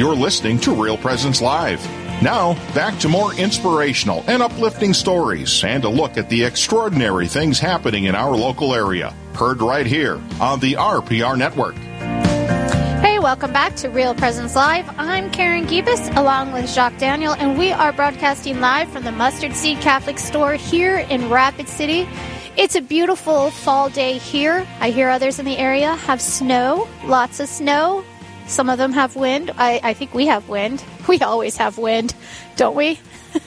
You're listening to Real Presence Live. Now, back to more inspirational and uplifting stories and a look at the extraordinary things happening in our local area. Heard right here on the RPR Network. Hey, welcome back to Real Presence Live. I'm Karen Gibis, along with Jacques Daniel, and we are broadcasting live from the Mustard Seed Catholic Store here in Rapid City. It's a beautiful fall day here. I hear others in the area have snow, lots of snow. Some of them have wind. I think we have wind. We always have wind, don't we? I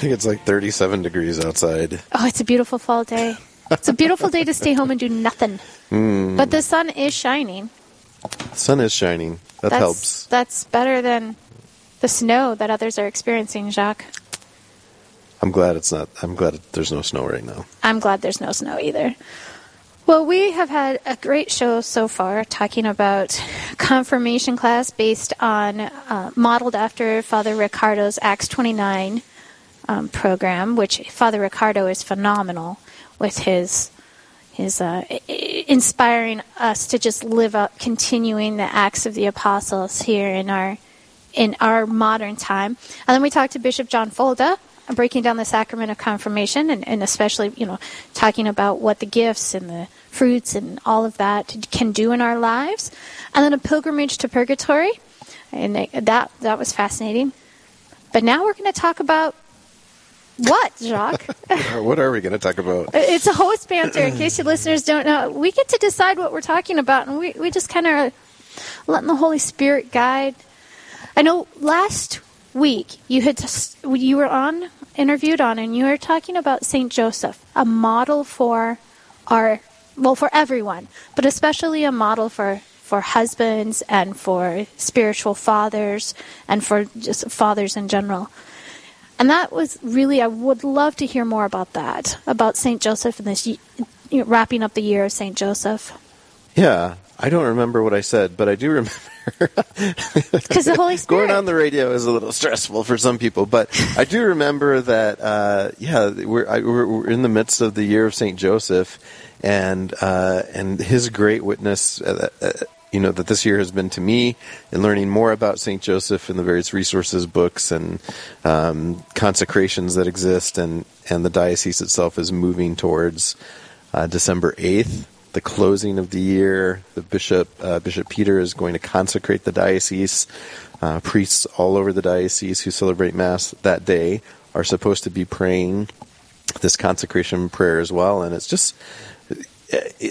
think it's like 37 degrees outside. Oh, it's a beautiful fall day. It's a beautiful day to stay home and do nothing. But the sun is shining. The sun is shining. That helps. That's better than the snow that others are experiencing, Jacques. I'm glad there's no snow right now. I'm glad there's no snow either. Well, we have had a great show so far talking about confirmation class based on, modeled after Father Ricardo's Acts 29 program, which Father Ricardo is phenomenal with his inspiring us to just live up, continuing the Acts of the Apostles here in our modern time. And then we talked to Bishop John Fulda, breaking down the sacrament of confirmation and especially, talking about what the gifts and the fruits and all of that can do in our lives. And then a pilgrimage to purgatory, and that was fascinating. But now we're going to talk about what, Jacques? What are we going to talk about? It's a host banter, in case you listeners don't know. We get to decide what we're talking about, and we just kind of letting the Holy Spirit guide. I know last week you were talking about Saint Joseph, a model for everyone, but especially a model for husbands and for spiritual fathers and for just fathers in general. And that was really, I would love to hear more about that, about Saint Joseph and this wrapping up the year of Saint Joseph. Yeah. I don't remember what I said, but I do remember. Because the Holy Spirit. Going on the radio is a little stressful for some people, but I do remember that, we're in the midst of the year of St. Joseph and his great witness, that this year has been to me, and learning more about St. Joseph in the various resources, books, and consecrations that exist, and the diocese itself is moving towards December 8th. The closing of the year, the Bishop Peter is going to consecrate the diocese. Priests all over the diocese who celebrate Mass that day are supposed to be praying this consecration prayer as well. And it's just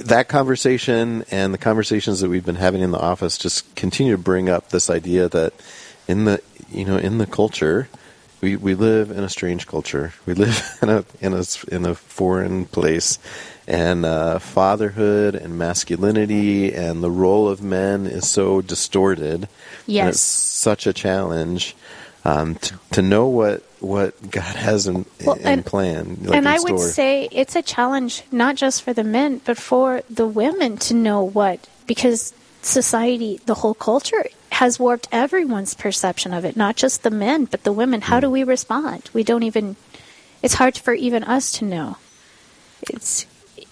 that conversation and the conversations that we've been having in the office just continue to bring up this idea that in the culture, we live in a strange culture. We live in a foreign place. And fatherhood and masculinity and the role of men is so distorted. Yes. And it's such a challenge to know what God has in plan. And I would say it's a challenge not just for the men, but for the women to know because society, the whole culture has warped everyone's perception of it, not just the men, but the women. How do we respond? We don't even, it's hard for even us to know.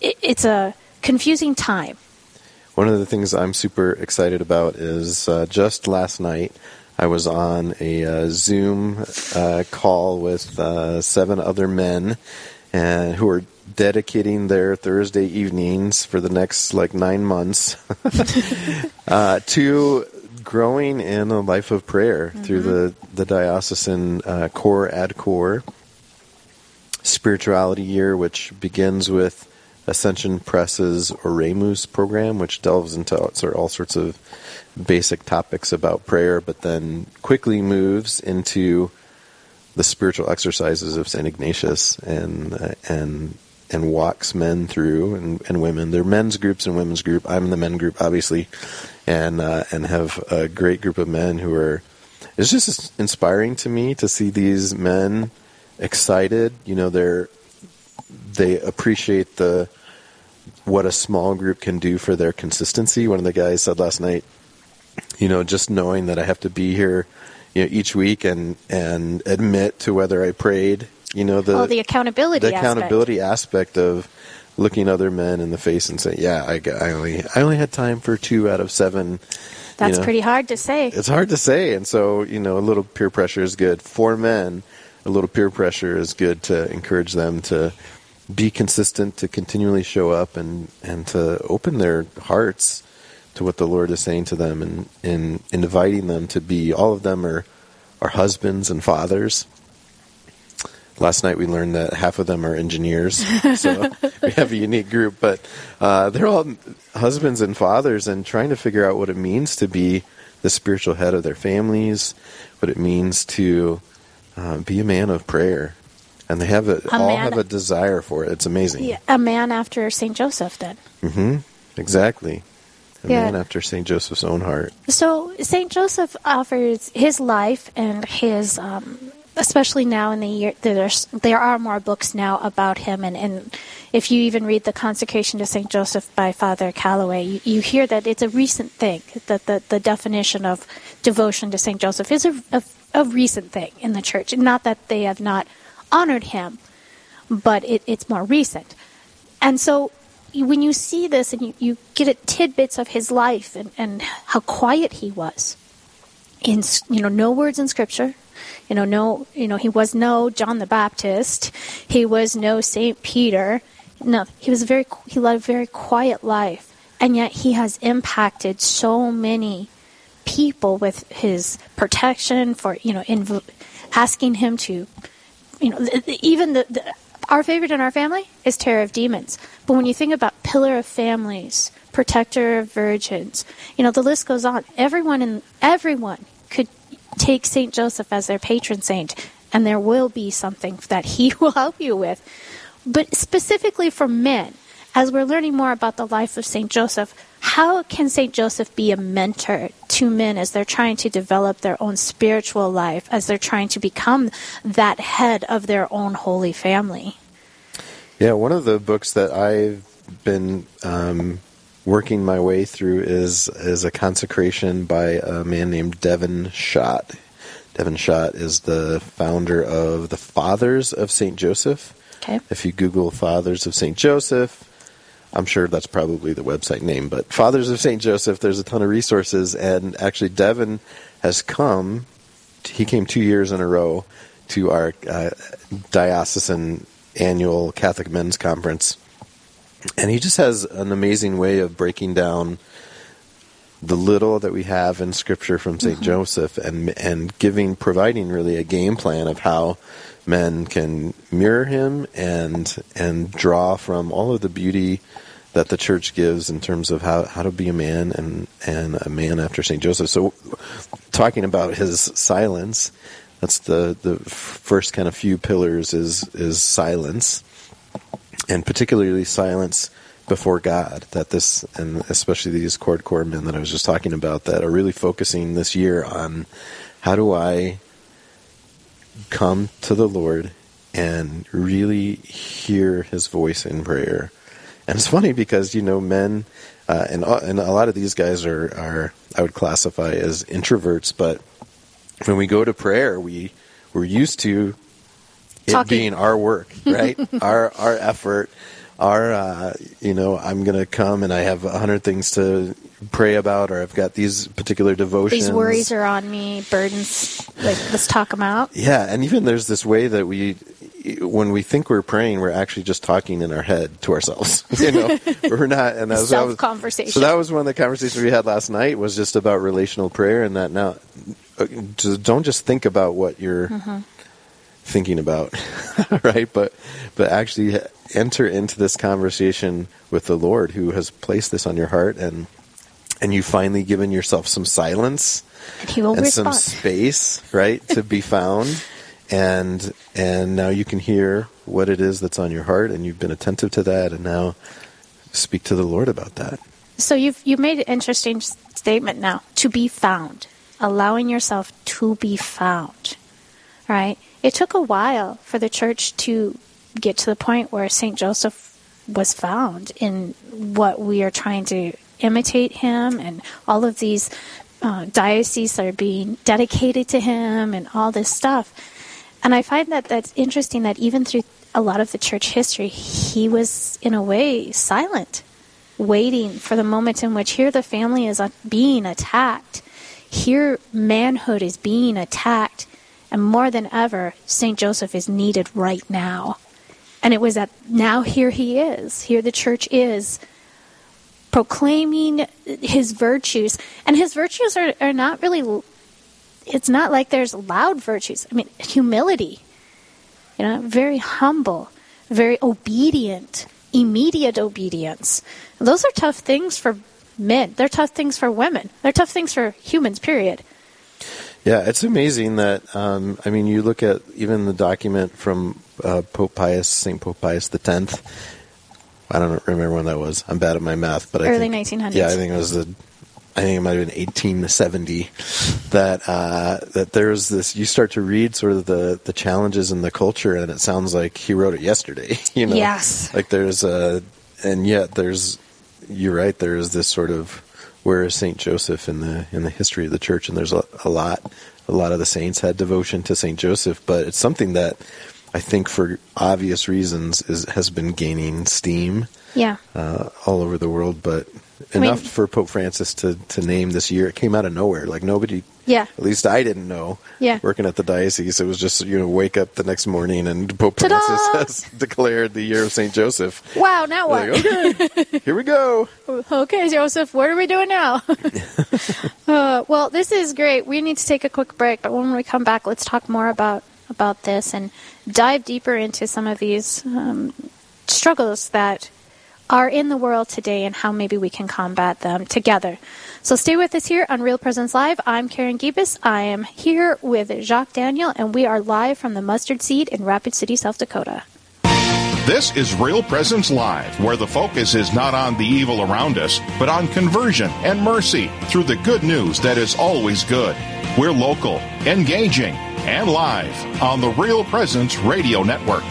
It's a confusing time. One of the things I'm super excited about is just last night I was on a Zoom call with 7 other men and who are dedicating their Thursday evenings for the next 9 months to growing in a life of prayer through the diocesan core ad core spirituality year, which begins with Ascension Press's Oremus program, which delves into all sorts of basic topics about prayer, but then quickly moves into the spiritual exercises of St. Ignatius and walks men through and women. There are men's groups and women's group. I'm in the men group, obviously, and have a great group of men who are. It's just inspiring to me to see these men excited. They appreciate what a small group can do for their consistency. One of the guys said last night, just knowing that I have to be here, each week and admit to whether I prayed, the accountability aspect. The accountability aspect of looking other men in the face and saying, yeah, I only had time for 2 out of 7 That's pretty hard to say. It's hard to say. And so, a little peer pressure is good. For men, a little peer pressure is good to encourage them to be consistent, to continually show up and to open their hearts to what the Lord is saying to them and inviting them to be. All of them are husbands and fathers. Last night we learned that half of them are engineers, so we have a unique group. But they're all husbands and fathers and trying to figure out what it means to be the spiritual head of their families, what it means to be a man of prayer. And they all have a desire for it. It's amazing. Yeah, a man after St. Joseph, then. Mm-hmm. Exactly. A man after St. Joseph's own heart. So St. Joseph offers his life and his... especially now in the year, there are more books now about him. And if you even read the Consecration to St. Joseph by Father Calloway, you hear that it's a recent thing, that the definition of devotion to St. Joseph is a recent thing in the Church. Not that they have not honored him, but it's more recent. And so when you see this and you get tidbits of his life and how quiet he was, in no words in Scripture, he was no John the Baptist. He was no Saint Peter. No, he led a very quiet life, and yet he has impacted so many people with his protection for, asking him to, even our favorite in our family is terror of demons. But when you think about pillar of families, protector of virgins, the list goes on. Everyone could take St. Joseph as their patron saint, and there will be something that he will help you with. But specifically for men, as we're learning more about the life of St. Joseph, how can St. Joseph be a mentor to men as they're trying to develop their own spiritual life, as they're trying to become that head of their own holy family? Yeah, one of the books that I've been working my way through is a consecration by a man named Devin Schott. Devin Schott is the founder of the Fathers of St. Joseph. Okay. If you Google Fathers of St. Joseph, I'm sure that's probably the website name, but Fathers of St. Joseph, there's a ton of resources, and actually Devin came 2 years in a row to our diocesan annual Catholic Men's Conference. And he just has an amazing way of breaking down the little that we have in Scripture from St. Mm-hmm. Joseph and providing really a game plan of how men can mirror him and draw from all of the beauty that the Church gives in terms of how to be a man and a man after St. Joseph. So talking about his silence, that's the first kind of few pillars is silence. And particularly silence before God, and especially these core men that I was just talking about that are really focusing this year on how do I come to the Lord and really hear His voice in prayer. And it's funny because, men, and a lot of these guys are I would classify as introverts, but when we go to prayer, we're used to it being our work, right? our effort, I'm going to come and I have 100 things to pray about, or I've got these particular devotions. These worries are on me, burdens, let's talk them out. Yeah, and even there's this way that when we think we're praying, we're actually just talking in our head to ourselves. We're not. And that self-conversation. So that was one of the conversations we had last night, was just about relational prayer, and that now, don't just think about what you're... Mm-hmm. thinking about, right? But actually enter into this conversation with the Lord who has placed this on your heart, and you finally given yourself some silence and He will respond. Some space, right, to be found. And now you can hear what it is that's on your heart, and you've been attentive to that, and now speak to the Lord about that. So you've made an interesting statement now, to be found, allowing yourself to be found, right? It took a while for the Church to get to the point where St. Joseph was found in what we are trying to imitate him, and all of these dioceses are being dedicated to him and all this stuff. And I find that that's interesting, that even through a lot of the Church history, he was in a way silent. waiting for the moment in which here the family is being attacked. Here manhood is being attacked. And more than ever, St. Joseph is needed right now. And it was that now here he is. Here the church is proclaiming his virtues. And his virtues are not really, it's not like there's loud virtues. I mean, humility, you know, very humble, very obedient, immediate obedience. And those are tough things for men. They're tough things for women. They're tough things for humans, period. Yeah, it's amazing that, I mean, you look at even the document from Pope Pius X. I don't remember when that was. I'm bad at my math, but early 1900s. Yeah, I think it was I think it might have been 1870. That there's this. You start to read sort of the challenges in the culture, and it sounds like he wrote it yesterday. You know, yes. Like there's a, and yet there's. You're right. There is this sort of. Where is St. Joseph in the history of the church? And there's a lot of the saints had devotion to St. Joseph, but it's something that I think for obvious reasons has been gaining steam all over the world, but enough for Pope Francis to name this year. It came out of nowhere. Like nobody, at least I didn't know, working at the diocese. It was just, you know, wake up the next morning and Pope Ta-da! Francis has declared the year of St. Joseph. Wow, now what? Like, okay, here we go. Okay, Joseph, what are we doing now? Well, this is great. We need to take a quick break, but when we come back, let's talk more about this and dive deeper into some of these struggles that are in the world today and how maybe we can combat them together. So stay with us here on Real Presence Live. I'm Karen Gibis. I am here with Jacques Daniel, and we are live from the Mustard Seed in Rapid City, South Dakota. This is Real Presence Live, where the focus is not on the evil around us, but on conversion and mercy through the good news that is always good. We're local, engaging, and live on the Real Presence Radio Network.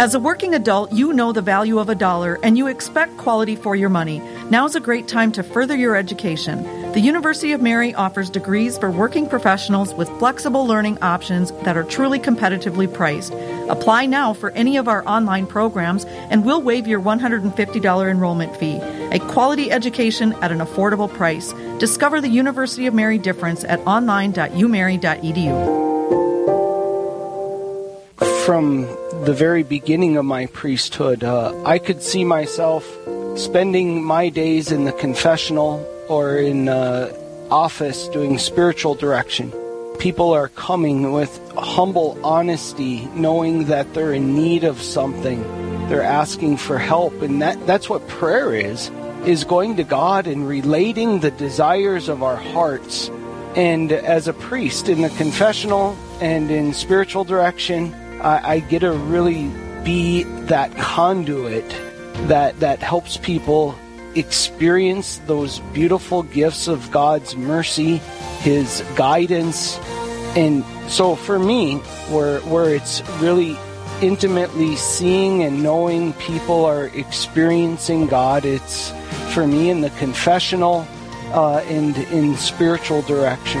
As a working adult, you know the value of a dollar and you expect quality for your money. Now's a great time to further your education. The University of Mary offers degrees for working professionals with flexible learning options that are truly competitively priced. Apply now for any of our online programs and we'll waive your $150 enrollment fee. A quality education at an affordable price. Discover the University of Mary difference at online.umary.edu. From the very beginning of my priesthood, I could see myself spending my days in the confessional or in the office doing spiritual direction. People are coming with humble honesty, knowing that they're in need of something. They're asking for help, and that's what prayer is going to God and relating the desires of our hearts. And as a priest in the confessional and in spiritual direction, I get to really be that conduit that helps people experience those beautiful gifts of God's mercy, His guidance. And so for me, where it's really intimately seeing and knowing people are experiencing God, it's for me in the confessional and in spiritual direction.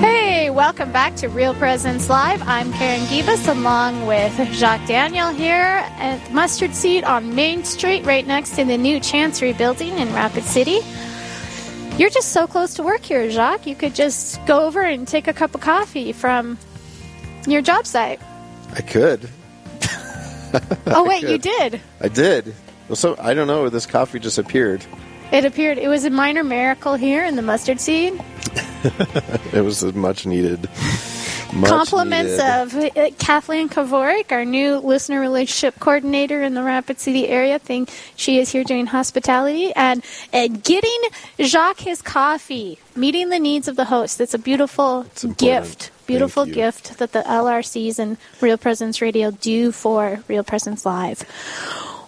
Hey, welcome back to Real Presence Live. I'm Karen Gibis along with Jacques Daniel here at Mustard Seed on Main Street, right next to the new Chancery building in Rapid City. You're just so close to work here, Jacques. You could just go over and take a cup of coffee from your job site. I could. Oh, wait, you did. I did. Well, so I don't know. This coffee just appeared. It appeared. It was a minor miracle here in the Mustard Seed. It was much needed. Compliments needed. Of Kathleen Kavoric, our new listener relationship coordinator in the Rapid City area. She is here doing hospitality and getting Jacques his coffee, meeting the needs of the host. It's a beautiful gift. Beautiful gift that the LRCs and Real Presence Radio do for Real Presence Live.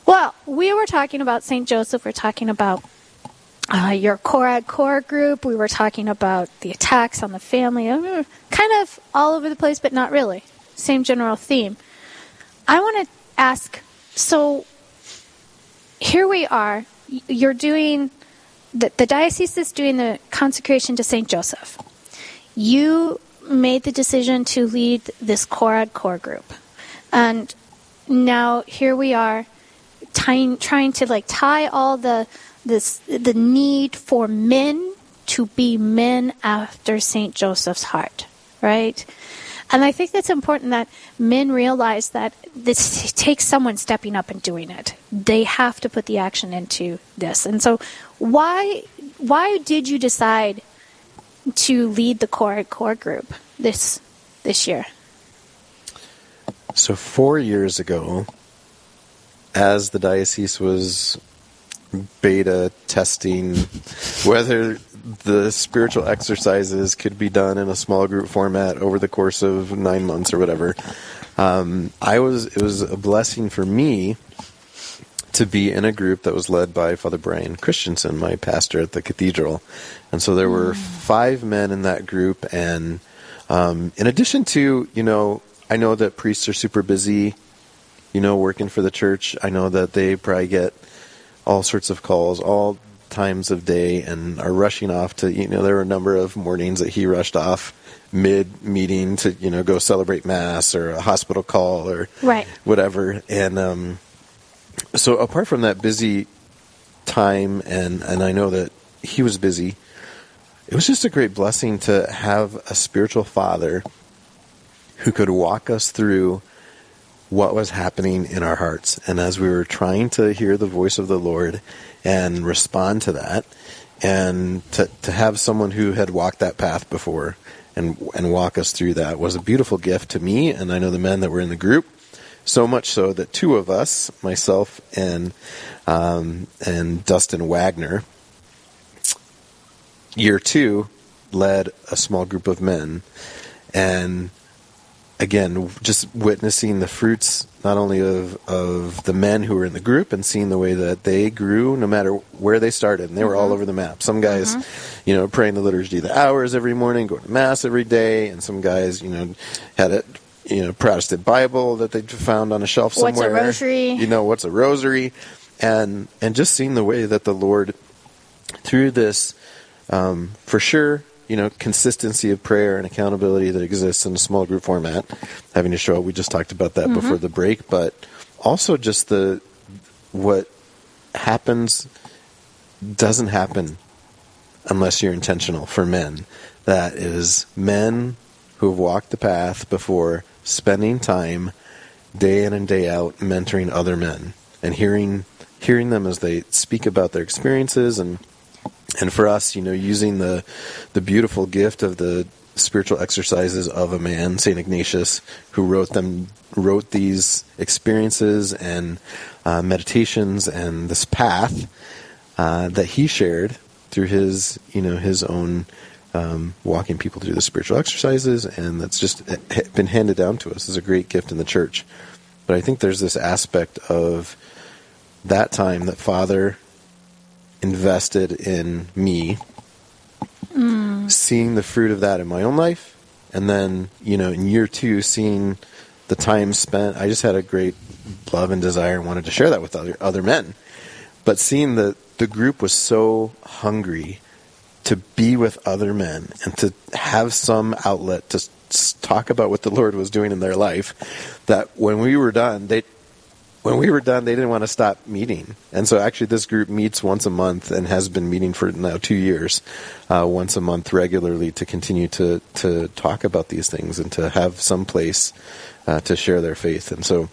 Well, we were talking about St. Joseph. We're talking about your Corad Core group. We were talking about the attacks on the family. Kind of all over the place, but not really. Same general theme. I want to ask, so here we are. You're doing, the diocese is doing the consecration to St. Joseph. You made the decision to lead this Corad Core group. And now here we are trying to tie all the need for men to be men after St. Joseph's heart, right? And I think that's important that men realize that this takes someone stepping up and doing it. They have to put the action into this. And so why did you decide to lead the core group this year? So 4 years ago, as the diocese was beta testing whether the spiritual exercises could be done in a small group format over the course of 9 months or whatever, it was a blessing for me to be in a group that was led by Father Brian Christensen, my pastor at the cathedral. And so there were 5 men in that group. And in addition to, I know that priests are super busy, working for the church. I know that they probably get all sorts of calls, all times of day, and are rushing off to, there were a number of mornings that he rushed off mid-meeting to, go celebrate Mass or a hospital call or whatever. And so apart from that busy time, and I know that he was busy, it was just a great blessing to have a spiritual father who could walk us through what was happening in our hearts. And as we were trying to hear the voice of the Lord and respond to that, and to have someone who had walked that path before and walk us through that was a beautiful gift to me. And I know the men that were in the group, so much so that 2 of us, myself and Dustin Wagner, year 2, led a small group of men. And again, just witnessing the fruits not only of the men who were in the group and seeing the way that they grew no matter where they started. And they were all over the map. Some guys, praying the liturgy the hours every morning, going to Mass every day. And some guys, had a Protestant Bible that they found on a shelf somewhere. What's a rosary? What's a rosary? And just seeing the way that the Lord, through this, for sure, consistency of prayer and accountability that exists in a small group format, having to show up. We just talked about that before the break, but also just what happens doesn't happen unless you're intentional. For men, that is men who have walked the path before, spending time day in and day out mentoring other men and hearing them as they speak about their experiences. And for us, using the beautiful gift of the spiritual exercises of a man, Saint Ignatius, who wrote these experiences and meditations and this path that he shared through his own walking people through the spiritual exercises, and that's just been handed down to us as a great gift in the church. But I think there's this aspect of that time that Father invested in me, seeing the fruit of that in my own life, and then in year 2 seeing the time spent. I just had a great love and desire and wanted to share that with other men, but seeing the group was so hungry to be with other men and to have some outlet to talk about what the Lord was doing in their life, that when we were done, they didn't want to stop meeting. And so actually this group meets once a month and has been meeting for now 2 years, once a month regularly, to continue to talk about these things and to have some place to share their faith. And so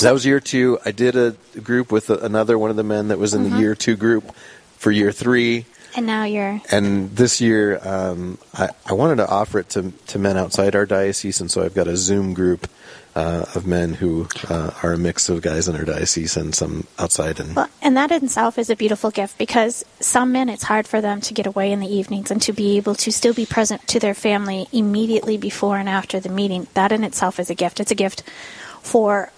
that was year 2. I did a group with another one of the men that was in the year 2 group for year 3. And now you're... And this year, I wanted to offer it to men outside our diocese, and so I've got a Zoom group of men who are a mix of guys in our diocese and some outside. And that in itself is a beautiful gift, because some men, it's hard for them to get away in the evenings and to be able to still be present to their family immediately before and after the meeting. That in itself is a gift. It's a gift for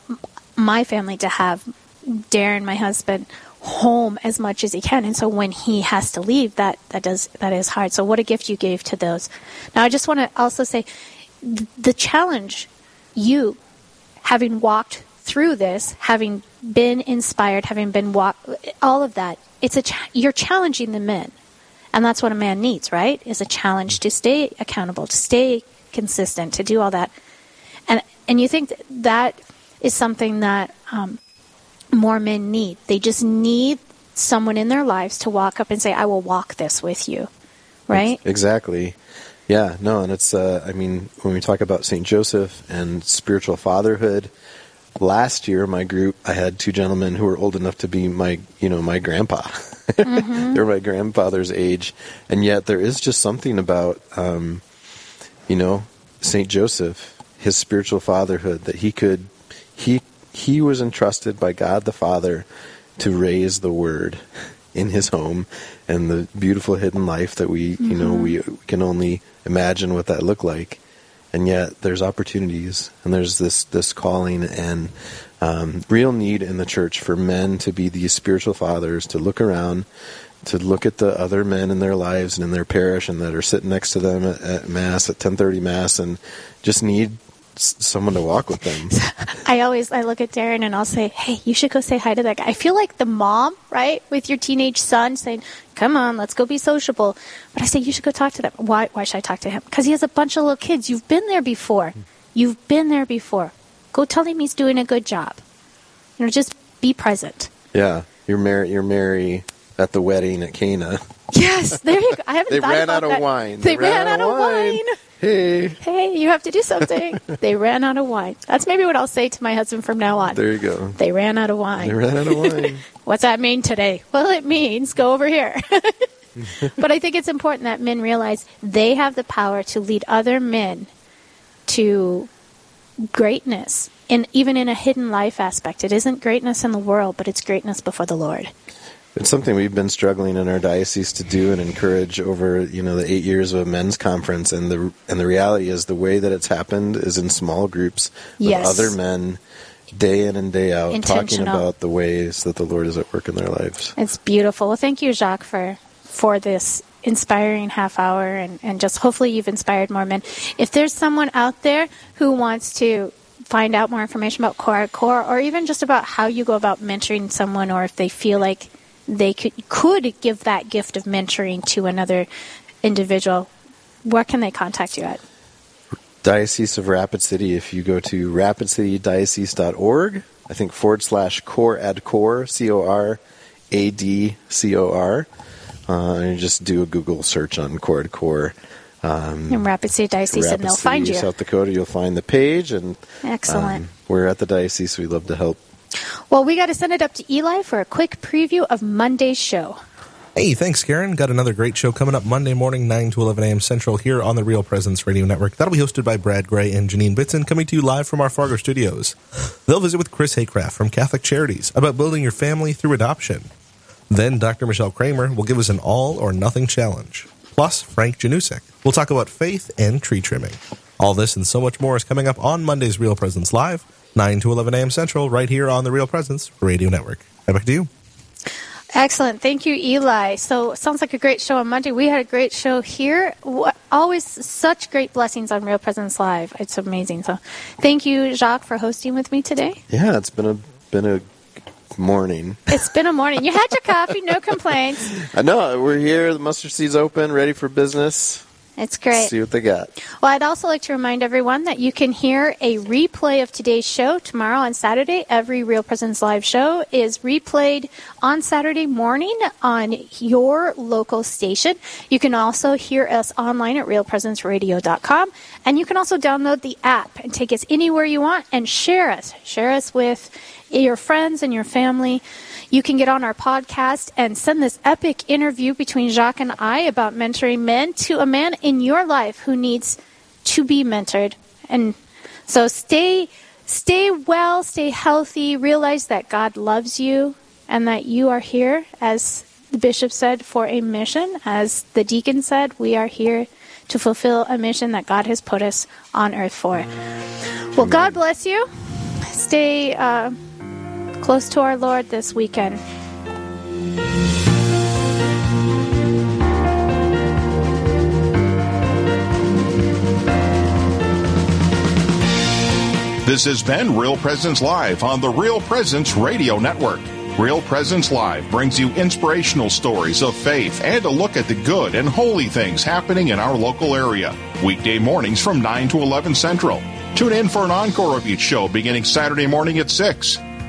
my family to have Darren, my husband, home as much as he can, and so when he has to leave, that is hard. So what a gift you gave to those. Now I just want to also say the challenge, you having walked through this, having been inspired, having been all of that, it's you're challenging the men, and that's what a man needs, right, is a challenge to stay accountable, to stay consistent, to do all that. And you think that is something that more men need. They just need someone in their lives to walk up and say, I will walk this with you, right? Exactly. Yeah, no, and it's, when we talk about St. Joseph and spiritual fatherhood, last year my group, I had two gentlemen who were old enough to be my grandpa. Mm-hmm. They're my grandfather's age, and yet there is just something about, St. Joseph, his spiritual fatherhood, that he was entrusted by God the Father to raise the Word in his home, and the beautiful hidden life that we, mm-hmm. We can only imagine what that looked like. And yet there's opportunities, and there's this calling and real need in the church for men to be these spiritual fathers, to look around, to look at the other men in their lives and in their parish and that are sitting next to them at Mass, at 10:30 Mass, and just need someone to walk with them. I look at Darren and I'll say, hey, you should go say hi to that guy. I feel like the mom, right, with your teenage son saying, come on, let's go be sociable. But I say, you should go talk to them. Why should I talk to him? Because he has a bunch of little kids. You've been there before. Go tell him he's doing a good job. Just be present. Yeah. You're Mary at the wedding at Cana. Yes, there you go. I haven't thought about that. They ran out of wine. Hey, you have to do something. They ran out of wine. That's maybe what I'll say to my husband from now on. There you go. They ran out of wine. What's that mean today? Well, it means go over here. But I think it's important that men realize they have the power to lead other men to greatness, and even in a hidden life aspect. It isn't greatness in the world, but it's greatness before the Lord. It's something we've been struggling in our diocese to do and encourage over, the 8 years of a men's conference. And the reality is the way that it's happened is in small groups with other men day in and day out, talking about the ways that the Lord is at work in their lives. It's beautiful. Well, thank you, Jacques, for this inspiring half hour. And just hopefully you've inspired more men. If there's someone out there who wants to find out more information about Core or even just about how you go about mentoring someone, or if they feel like they could give that gift of mentoring to another individual, where can they contact you at? Diocese of Rapid City. If you go to rapidcitydiocese.org, I think /coreadcor, CORADCOR. And just do a Google search on coreadcor. In Rapid City Diocese, and they'll find you. South Dakota, you'll find the page. And excellent. We're at the diocese. We love to help. Well, we got to send it up to Eli for a quick preview of Monday's show. Hey, thanks, Karen. Got another great show coming up Monday morning, 9 to 11 a.m. Central, here on the Real Presence Radio Network. That'll be hosted by Brad Gray and Janine Bitson, coming to you live from our Fargo studios. They'll visit with Chris Haycraft from Catholic Charities about building your family through adoption. Then Dr. Michelle Kramer will give us an all-or-nothing challenge. Plus, Frank Janusik will talk about faith and tree trimming. All this and so much more is coming up on Monday's Real Presence Live, 9 to 11 a.m. Central, right here on the Real Presence Radio Network. Right back to you. Excellent. Thank you, Eli. So, sounds like a great show on Monday. We had a great show here. Always such great blessings on Real Presence Live. It's amazing. So, thank you, Jacques, for hosting with me today. Yeah, it's been a morning. It's been a morning. You had your coffee, no complaints. I know. We're here. The mustard seed's open, ready for business. It's great. See what they got. Well, I'd also like to remind everyone that you can hear a replay of today's show tomorrow on Saturday. Every Real Presence Live show is replayed on Saturday morning on your local station. You can also hear us online at realpresenceradio.com. And you can also download the app and take us anywhere you want and share us. Share us with your friends and your family. You can get on our podcast and send this epic interview between Jacques and I about mentoring men to a man in your life who needs to be mentored. And so stay well, stay healthy, realize that God loves you and that you are here, as the bishop said, for a mission. As the deacon said, we are here to fulfill a mission that God has put us on earth for. Well, God bless you. Stay close to our Lord this weekend. This has been Real Presence Live on the Real Presence Radio Network. Real Presence Live brings you inspirational stories of faith and a look at the good and holy things happening in our local area. Weekday mornings from 9 to 11 Central. Tune in for an encore of each show beginning Saturday morning at 6.